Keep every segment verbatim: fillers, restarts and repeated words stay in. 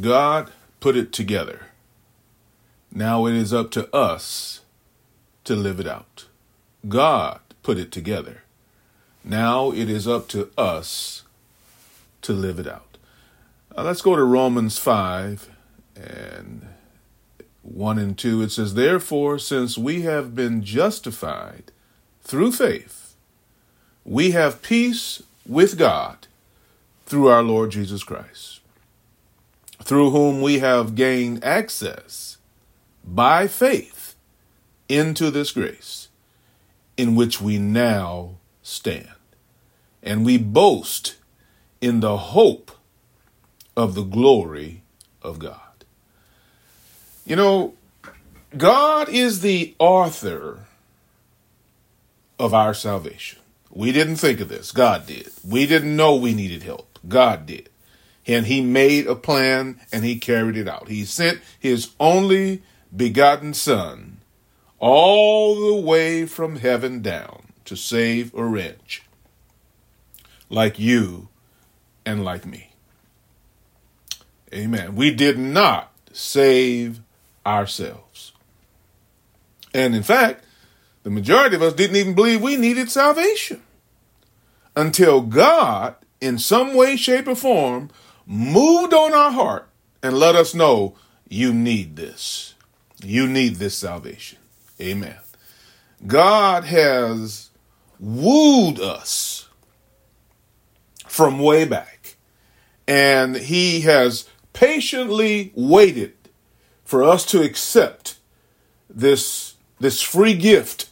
God put it together. Now it is up to us to live it out. God put it together. Now it is up to us to live it out. Uh, let's go to Romans five and one and two. It says, therefore, since we have been justified through faith, we have peace with God through our Lord Jesus Christ, through whom we have gained access by faith into this grace in which we now stand. And we boast in the hope of the glory of God. You know, God is the author of our salvation. We didn't think of this. God did. We didn't know we needed help. God did. And he made a plan and he carried it out. He sent his only begotten son all the way from heaven down to save a wretch like you and like me. Amen. We did not save ourselves. And in fact, the majority of us didn't even believe we needed salvation until God, in some way, shape, or form, moved on our heart and let us know, you need this. You need this salvation. Amen. God has wooed us from way back, and he has patiently waited for us to accept this, this free gift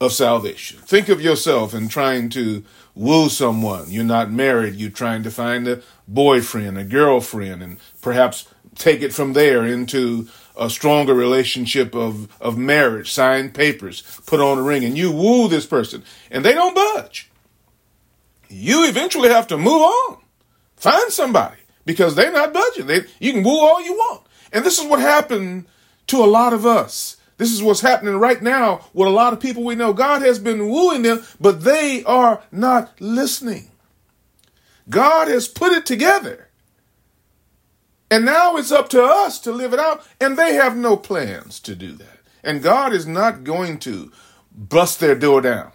of salvation. Think of yourself in trying to woo someone. You're not married. You're trying to find a boyfriend, a girlfriend, and perhaps take it from there into a stronger relationship of, of marriage, sign papers, put on a ring, and you woo this person, and they don't budge. You eventually have to move on, find somebody, because they're not budging. They, you can woo all you want. And this is what happened to a lot of us. This is what's happening right now with a lot of people we know. God has been wooing them, but they are not listening. God has put it together. And now it's up to us to live it out. And they have no plans to do that. And God is not going to bust their door down,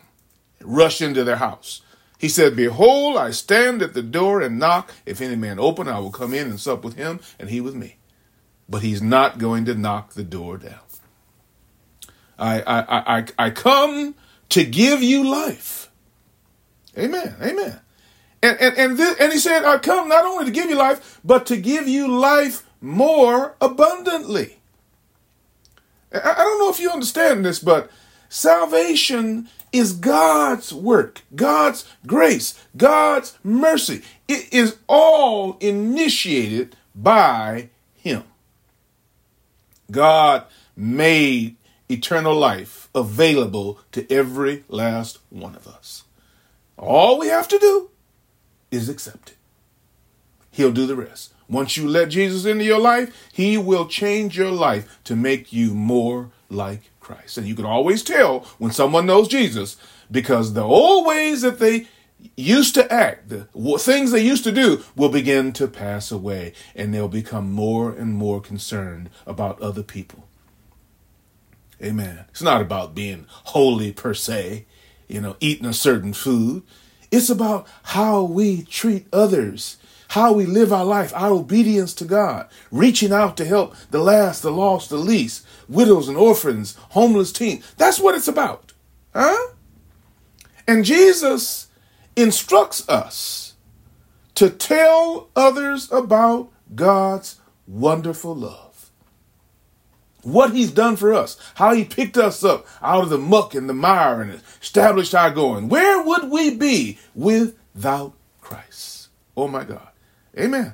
rush into their house. He said, behold, I stand at the door and knock. If any man open, I will come in and sup with him and he with me. But he's not going to knock the door down. I I I I come to give you life. Amen. Amen. And and and, this, and he said, I come not only to give you life, but to give you life more abundantly. I, I don't know if you understand this, but salvation is God's work, God's grace, God's mercy. It is all initiated by him. God made eternal life available to every last one of us. All we have to do is accept it. He'll do the rest. Once you let Jesus into your life, he will change your life to make you more like God. Christ. And you can always tell when someone knows Jesus, because the old ways that they used to act, the things they used to do, will begin to pass away, and they'll become more and more concerned about other people. Amen. It's not about being holy per se, you know, eating a certain food. It's about how we treat others, how we live our life, our obedience to God, reaching out to help the last, the lost, the least, widows and orphans, homeless teens. That's what it's about. Huh? And Jesus instructs us to tell others about God's wonderful love, what he's done for us, how he picked us up out of the muck and the mire and established our going. Where would we be without Christ? Oh, my God. Amen.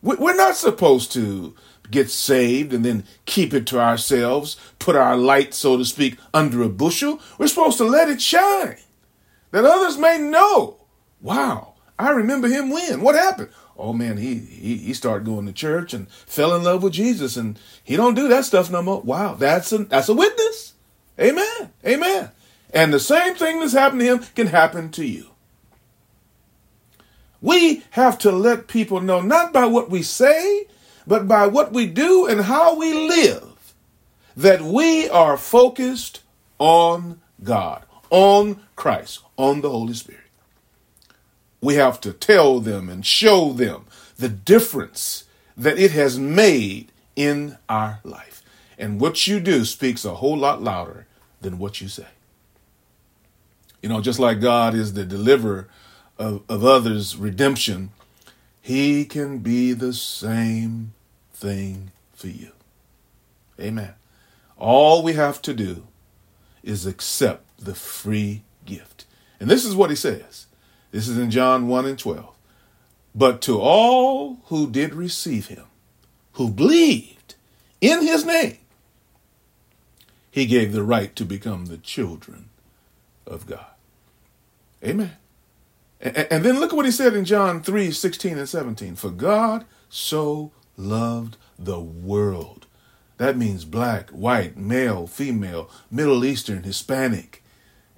We're not supposed to get saved and then keep it to ourselves, put our light, so to speak, under a bushel. We're supposed to let it shine that others may know. Wow, I remember him when. What happened? Oh, man, he, he, he started going to church and fell in love with Jesus, and he don't do that stuff no more. Wow, that's a, that's a witness. Amen. Amen. And the same thing that's happened to him can happen to you. We have to let people know, not by what we say, but by what we do and how we live, that we are focused on God, on Christ, on the Holy Spirit. We have to tell them and show them the difference that it has made in our life. And what you do speaks a whole lot louder than what you say. You know, just like God is the deliverer of, of others' redemption, he can be the same thing for you. Amen. All we have to do is accept the free gift. And this is what he says. This is in John one and twelve. But to all who did receive him, who believed in his name, he gave the right to become the children of God. Amen. And, and then look at what he said in John three, sixteen and seventeen. For God so loved the world. That means black, white, male, female, Middle Eastern, Hispanic,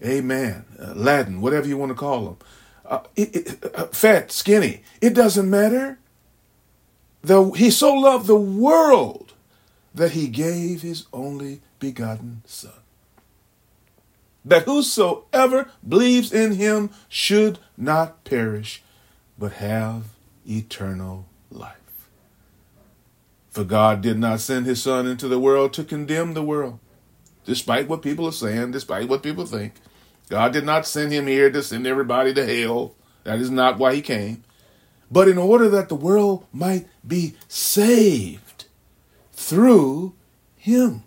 amen, uh, Latin, whatever you want to call them. Uh, it, it, uh, fat, skinny, it doesn't matter. The, he so loved the world that he gave his only begotten son, that whosoever believes in him should not perish, but have eternal life. For God did not send his son into the world to condemn the world, despite what people are saying, despite what people think. God did not send him here to send everybody to hell. That is not why he came. But in order that the world might be saved through him.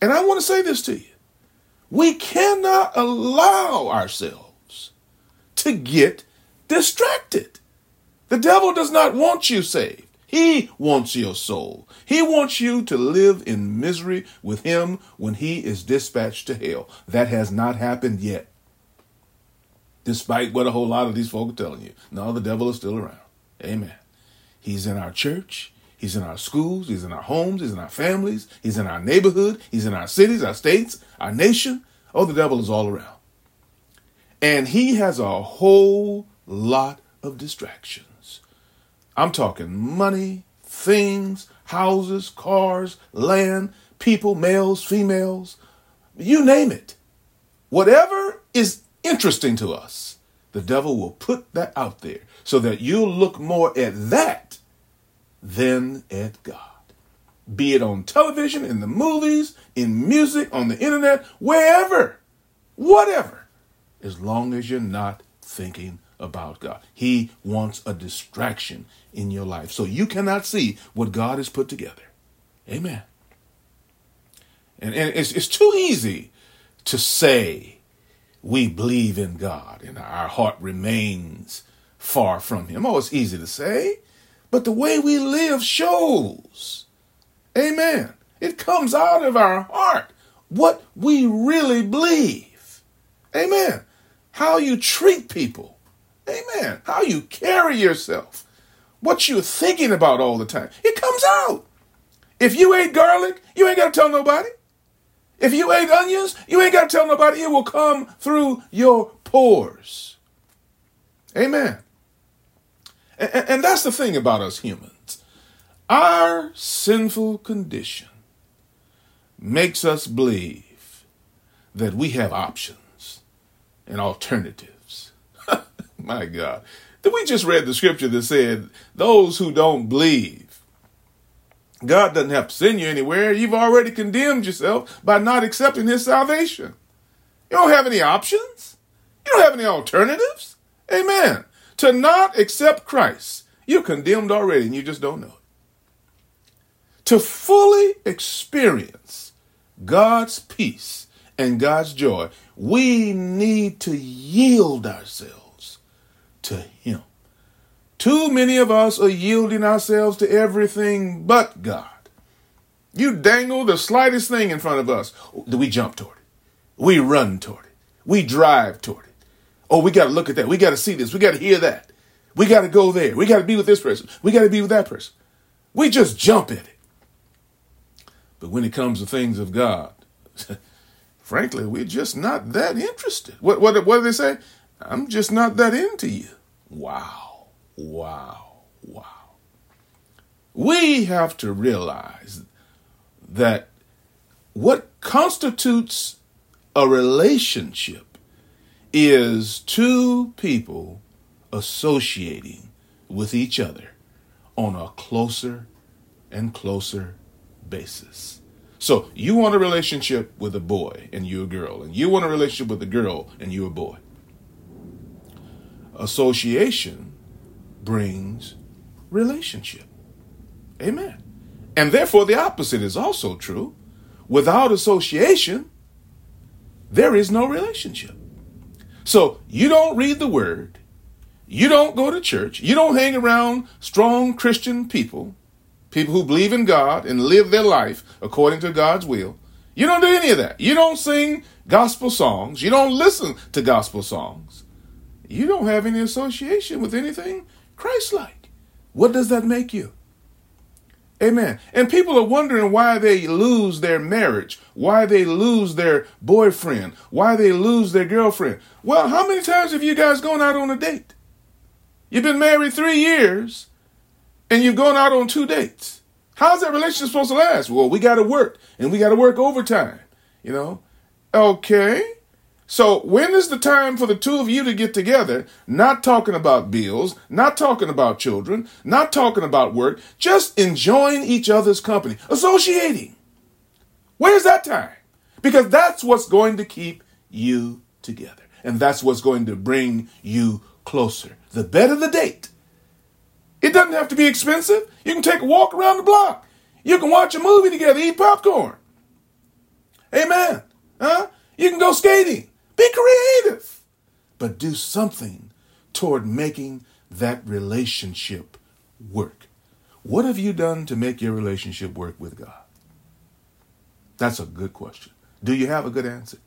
And I want to say this to you. We cannot allow ourselves to get distracted. The devil does not want you saved. He wants your soul. He wants you to live in misery with him when he is dispatched to hell. That has not happened yet. Despite what a whole lot of these folk are telling you. No, the devil is still around. Amen. He's in our church. He's in our schools. He's in our homes. He's in our families. He's in our neighborhood. He's in our cities, our states, our nation. Oh, the devil is all around. And he has a whole lot of distractions. I'm talking money, things, houses, cars, land, people, males, females, you name it. Whatever is interesting to us, the devil will put that out there so that you'll look more at that than at God. Be it on television, in the movies, in music, on the internet, wherever, whatever, as long as you're not thinking about God. He wants a distraction in your life so you cannot see what God has put together. Amen. And, and it's, it's too easy to say we believe in God and our heart remains far from him. Oh, it's easy to say, but the way we live shows. Amen. It comes out of our heart what we really believe. Amen. How you treat people. Amen. How you carry yourself, what you're thinking about all the time. It comes out. If you ate garlic, you ain't got to tell nobody. If you ate onions, you ain't got to tell nobody. It will come through your pores. Amen. And, and that's the thing about us humans. Our sinful condition makes us believe that we have options and alternatives. My God, did we just read the scripture that said those who don't believe, God doesn't have to send you anywhere. You've already condemned yourself by not accepting his salvation. You don't have any options. You don't have any alternatives. Amen. To not accept Christ, you're condemned already and you just don't know it. To fully experience God's peace and God's joy, we need to yield ourselves to him. Too many of us are yielding ourselves to everything but God. You dangle the slightest thing in front of us, we jump toward it. We run toward it. We drive toward it. Oh, we got to look at that. We got to see this. We got to hear that. We got to go there. We got to be with this person. We got to be with that person. We just jump at it. But when it comes to things of God, frankly, we're just not that interested. What, what, what do they say? I'm just not that into you. Wow, wow, wow. we have to realize that what constitutes a relationship is two people associating with each other on a closer and closer basis. So you want a relationship with a boy and you're a girl, and you want a relationship with a girl and you're a boy. Association brings relationship. Amen. And therefore, the opposite is also true. Without association, there is no relationship. So you don't read the word. You don't go to church. You don't hang around strong Christian people, people who believe in God and live their life according to God's will. You don't do any of that. You don't sing gospel songs. You don't listen to gospel songs. You don't have any association with anything Christ-like. What does that make you? Amen. And people are wondering why they lose their marriage, why they lose their boyfriend, why they lose their girlfriend. Well, how many times have you guys gone out on a date? You've been married three years and you've gone out on two dates. How's that relationship supposed to last? Well, we got to work and we got to work overtime, you know? Okay. So when is the time for the two of you to get together, not talking about bills, not talking about children, not talking about work, just enjoying each other's company, associating? Where's that time? Because that's what's going to keep you together. And that's what's going to bring you closer. The better the date. It doesn't have to be expensive. You can take a walk around the block. You can watch a movie together, eat popcorn. Amen. Huh? You can go skating. Be creative, but do something toward making that relationship work. What have you done to make your relationship work with God? That's a good question. Do you have a good answer?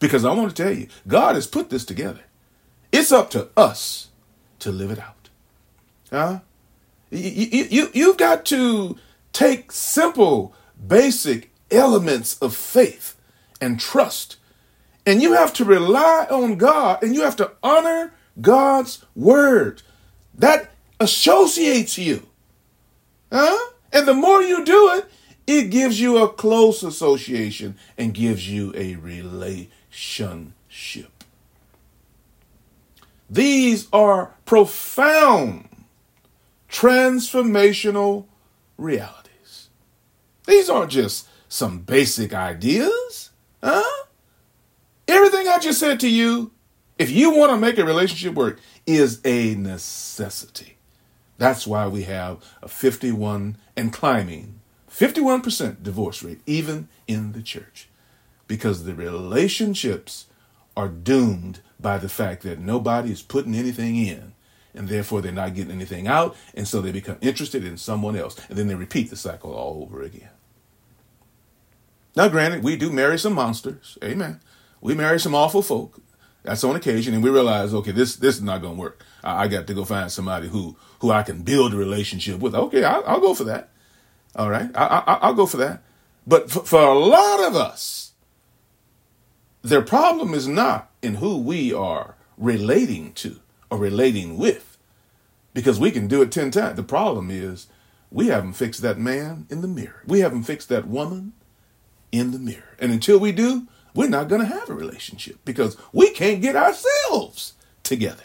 Because I want to tell you, God has put this together. It's up to us to live it out. Huh? You, you, you, you've got to take simple, basic elements of faith and trust. And you have to rely on God and you have to honor God's word. That associates you. Huh? And the more you do it, it gives you a close association and gives you a relationship. These are profound transformational realities. These aren't just some basic ideas. Huh? Everything I just said to you, if you want to make a relationship work, is a necessity. That's why we have a fifty-one and climbing, fifty-one percent divorce rate, even in the church, because the relationships are doomed by the fact that nobody is putting anything in, and therefore they're not getting anything out, and so they become interested in someone else, and then they repeat the cycle all over again. Now, granted, we do marry some monsters. Amen. We marry some awful folk. That's on occasion. And we realize, okay, this this is not going to work. I, I got to go find somebody who who I can build a relationship with. Okay, I, I'll go for that. All right. I, I, I'll go for that. But for, for a lot of us, their problem is not in who we are relating to or relating with, because we can do it ten times. The problem is we haven't fixed that man in the mirror. We haven't fixed that woman in the mirror. And until we do, we're not going to have a relationship because we can't get ourselves together.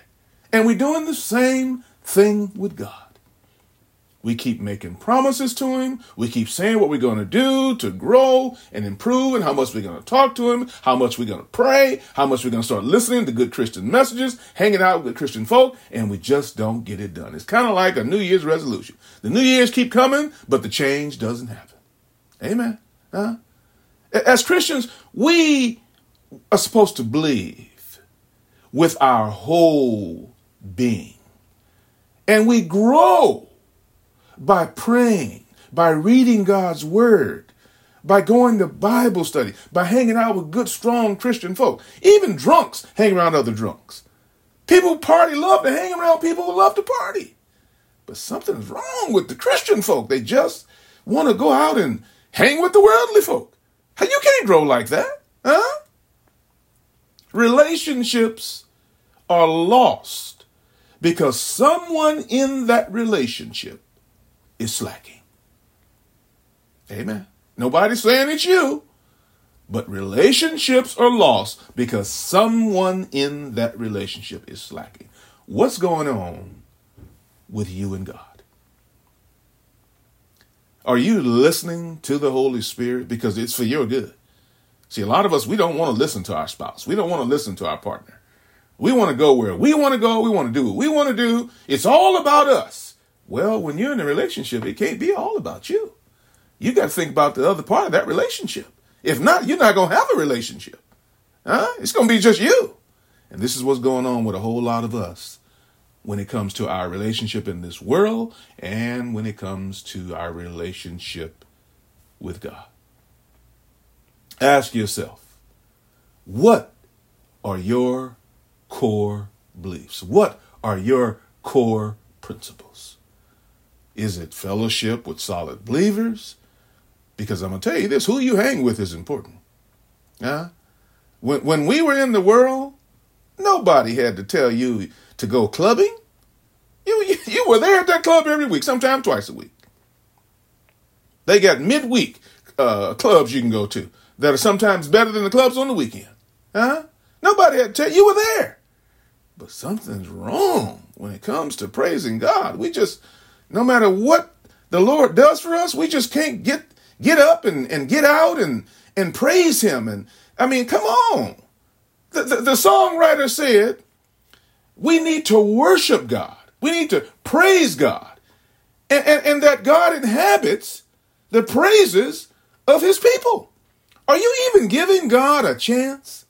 And we're doing the same thing with God. We keep making promises to him. We keep saying what we're going to do to grow and improve and how much we're going to talk to him, how much we're going to pray, how much we're going to start listening to good Christian messages, hanging out with Christian folk, and we just don't get it done. It's kind of like a New Year's resolution. The New Year's keep coming, but the change doesn't happen. Amen. Huh? As Christians, we are supposed to believe with our whole being. And we grow by praying, by reading God's word, by going to Bible study, by hanging out with good, strong Christian folk. Even drunks hang around other drunks. People who party love to hang around people who love to party. But something's wrong with the Christian folk. They just want to go out and hang with the worldly folk. You can't grow like that, huh? Relationships are lost because someone in that relationship is slacking. Amen. Nobody's saying it's you. But relationships are lost because someone in that relationship is slacking. What's going on with you and God? Are you listening to the Holy Spirit? Because it's for your good. See, a lot of us, we don't want to listen to our spouse. We don't want to listen to our partner. We want to go where we want to go. We want to do what we want to do. It's all about us. Well, when you're in a relationship, it can't be all about you. You got to think about the other part of that relationship. If not, you're not going to have a relationship. Huh? It's going to be just you. And this is what's going on with a whole lot of us when it comes to our relationship in this world and when it comes to our relationship with God. Ask yourself, what are your core beliefs? What are your core principles? Is it fellowship with solid believers? Because I'm going to tell you this, who you hang with is important. Huh? When, when we were in the world, nobody had to tell you to go clubbing. You, you, you were there at that club every week, sometimes twice a week. They got midweek uh, clubs you can go to that are sometimes better than the clubs on the weekend. Huh? Nobody had to tell you, you were there. But something's wrong when it comes to praising God. We just, no matter what the Lord does for us, we just can't get Get up and, and get out and, and praise him. And I mean, come on. The, the, the songwriter said, we need to worship God. We need to praise God. And, and, and that God inhabits the praises of his people. Are you even giving God a chance?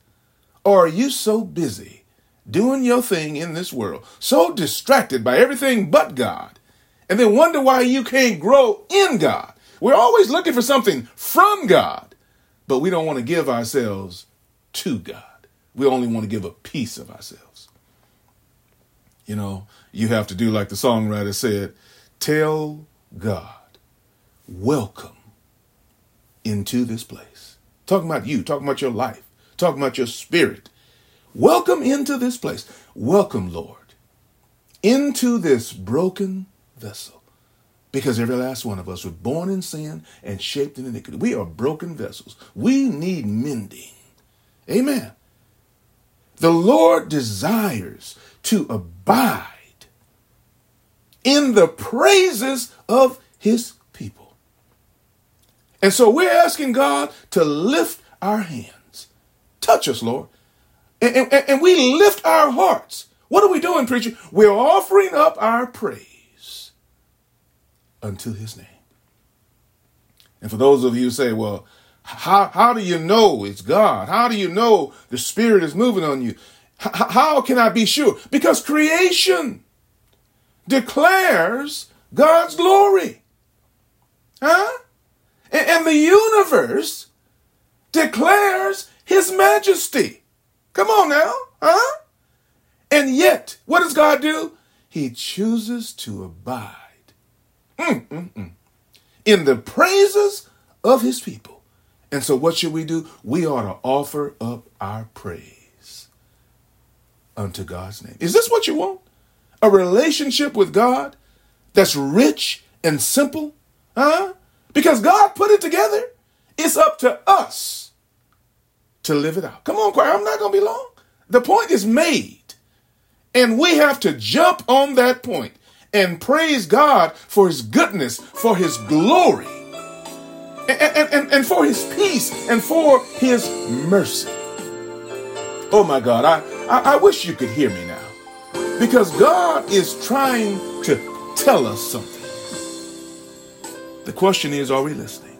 Or are you so busy doing your thing in this world, so distracted by everything but God, and then wonder why you can't grow in God? We're always looking for something from God, but we don't want to give ourselves to God. We only want to give a piece of ourselves. You know, you have to do like the songwriter said, tell God, welcome into this place. Talking about you, talking about your life, talking about your spirit. Welcome into this place. Welcome, Lord, into this broken vessel. Because every last one of us were born in sin and shaped in iniquity. We are broken vessels. We need mending. Amen. The Lord desires to abide in the praises of his people. And so we're asking God to lift our hands. Touch us, Lord. And, and, and we lift our hearts. What are we doing, preacher? We're offering up our praise unto his name. And for those of you who say, well, how, how do you know it's God? How do you know the Spirit is moving on you? H- how can I be sure? Because creation declares God's glory. Huh? And, and the universe declares his majesty. Come on now. Huh? And yet, what does God do? He chooses to abide Mm, mm, mm. in the praises of his people. And so what should we do? We ought to offer up our praise unto God's name. Is this what you want? A relationship with God that's rich and simple? Huh? Because God put it together. It's up to us to live it out. Come on, choir. I'm not going to be long. The point is made. And we have to jump on that point and praise God for his goodness, for his glory, and, and, and for his peace, and for his mercy. Oh my God, I, I, I wish you could hear me now. Because God is trying to tell us something. The question is, are we listening?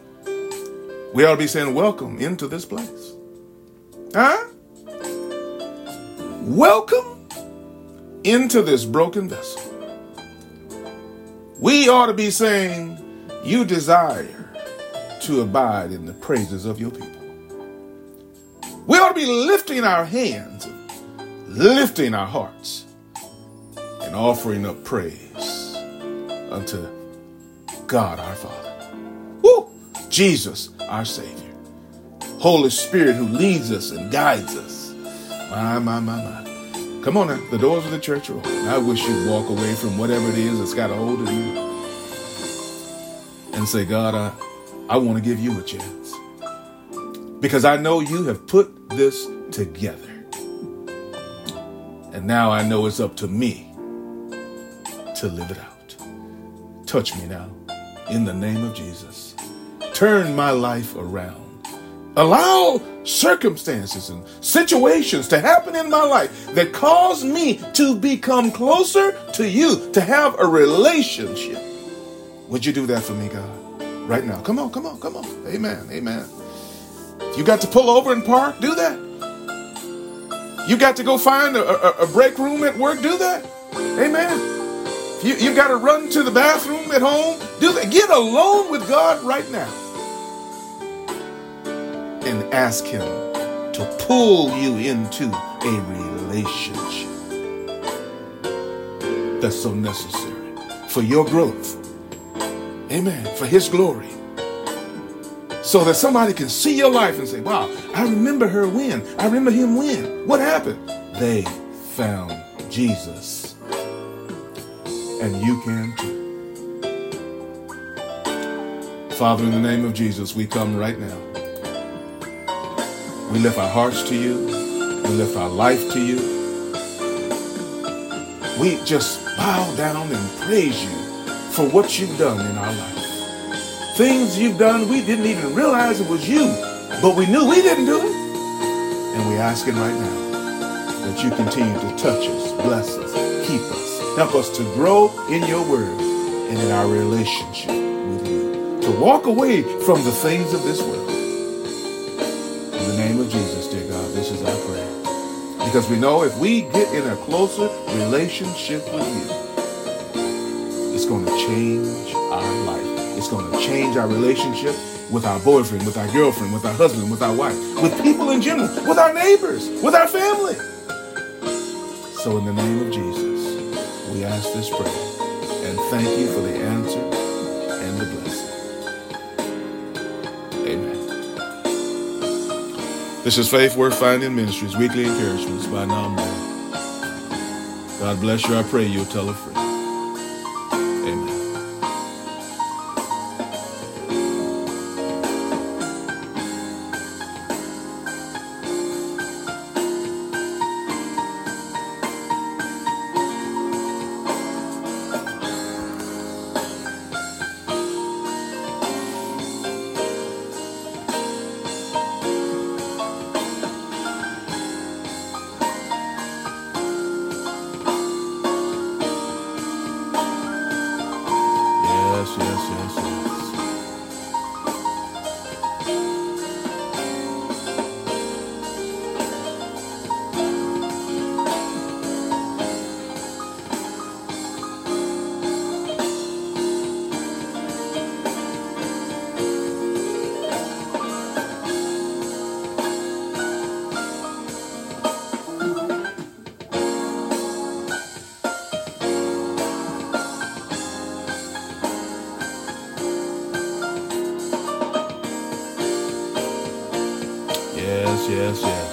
We ought to be saying, welcome into this place. Huh? Welcome into this broken vessel. We ought to be saying, you desire to abide in the praises of your people. We ought to be lifting our hands, lifting our hearts, and offering up praise unto God our Father. Woo! Jesus, our Savior. Holy Spirit who leads us and guides us. My, my, my, my. Come on now, the doors of the church are open. I wish you'd walk away from whatever it is that's got a hold of you and say, God, I, I want to give you a chance, because I know you have put this together. And now I know it's up to me to live it out. Touch me now in the name of Jesus. Turn my life around. Allow circumstances and situations to happen in my life that cause me to become closer to you, to have a relationship. Would you do that for me, God, right now? Come on, come on, come on. Amen, amen. If you got to pull over and park, do that. You got to go find a, a, a break room at work, do that. Amen. If you, you got to run to the bathroom at home, do that. Get alone with God right now and ask him to pull you into a relationship that's so necessary for your growth. Amen. For his glory. So that somebody can see your life and say, wow, I remember her when. I remember him when. What happened? They found Jesus. And you can too. Father, in the name of Jesus, we come right now. We lift our hearts to you. We lift our life to you. We just bow down and praise you for what you've done in our life. Things you've done we didn't even realize it was you, but we knew we didn't do it. And we're asking right now that you continue to touch us, bless us, keep us, help us to grow in your word and in our relationship with you, to walk away from the things of this world. In the name of Jesus, dear God, this is our prayer. Because we know if we get in a closer relationship with you, it's going to change our life. It's going to change our relationship with our boyfriend, with our girlfriend, with our husband, with our wife, with people in general, with our neighbors, with our family. So in the name of Jesus, we ask this prayer and thank you for the answer and the blessing. This is Faith Worth Finding Ministries, weekly encouragements by Naum Ware. God bless you. I pray you'll tell a friend. Amen. Yes, yes, yes, yes, yes.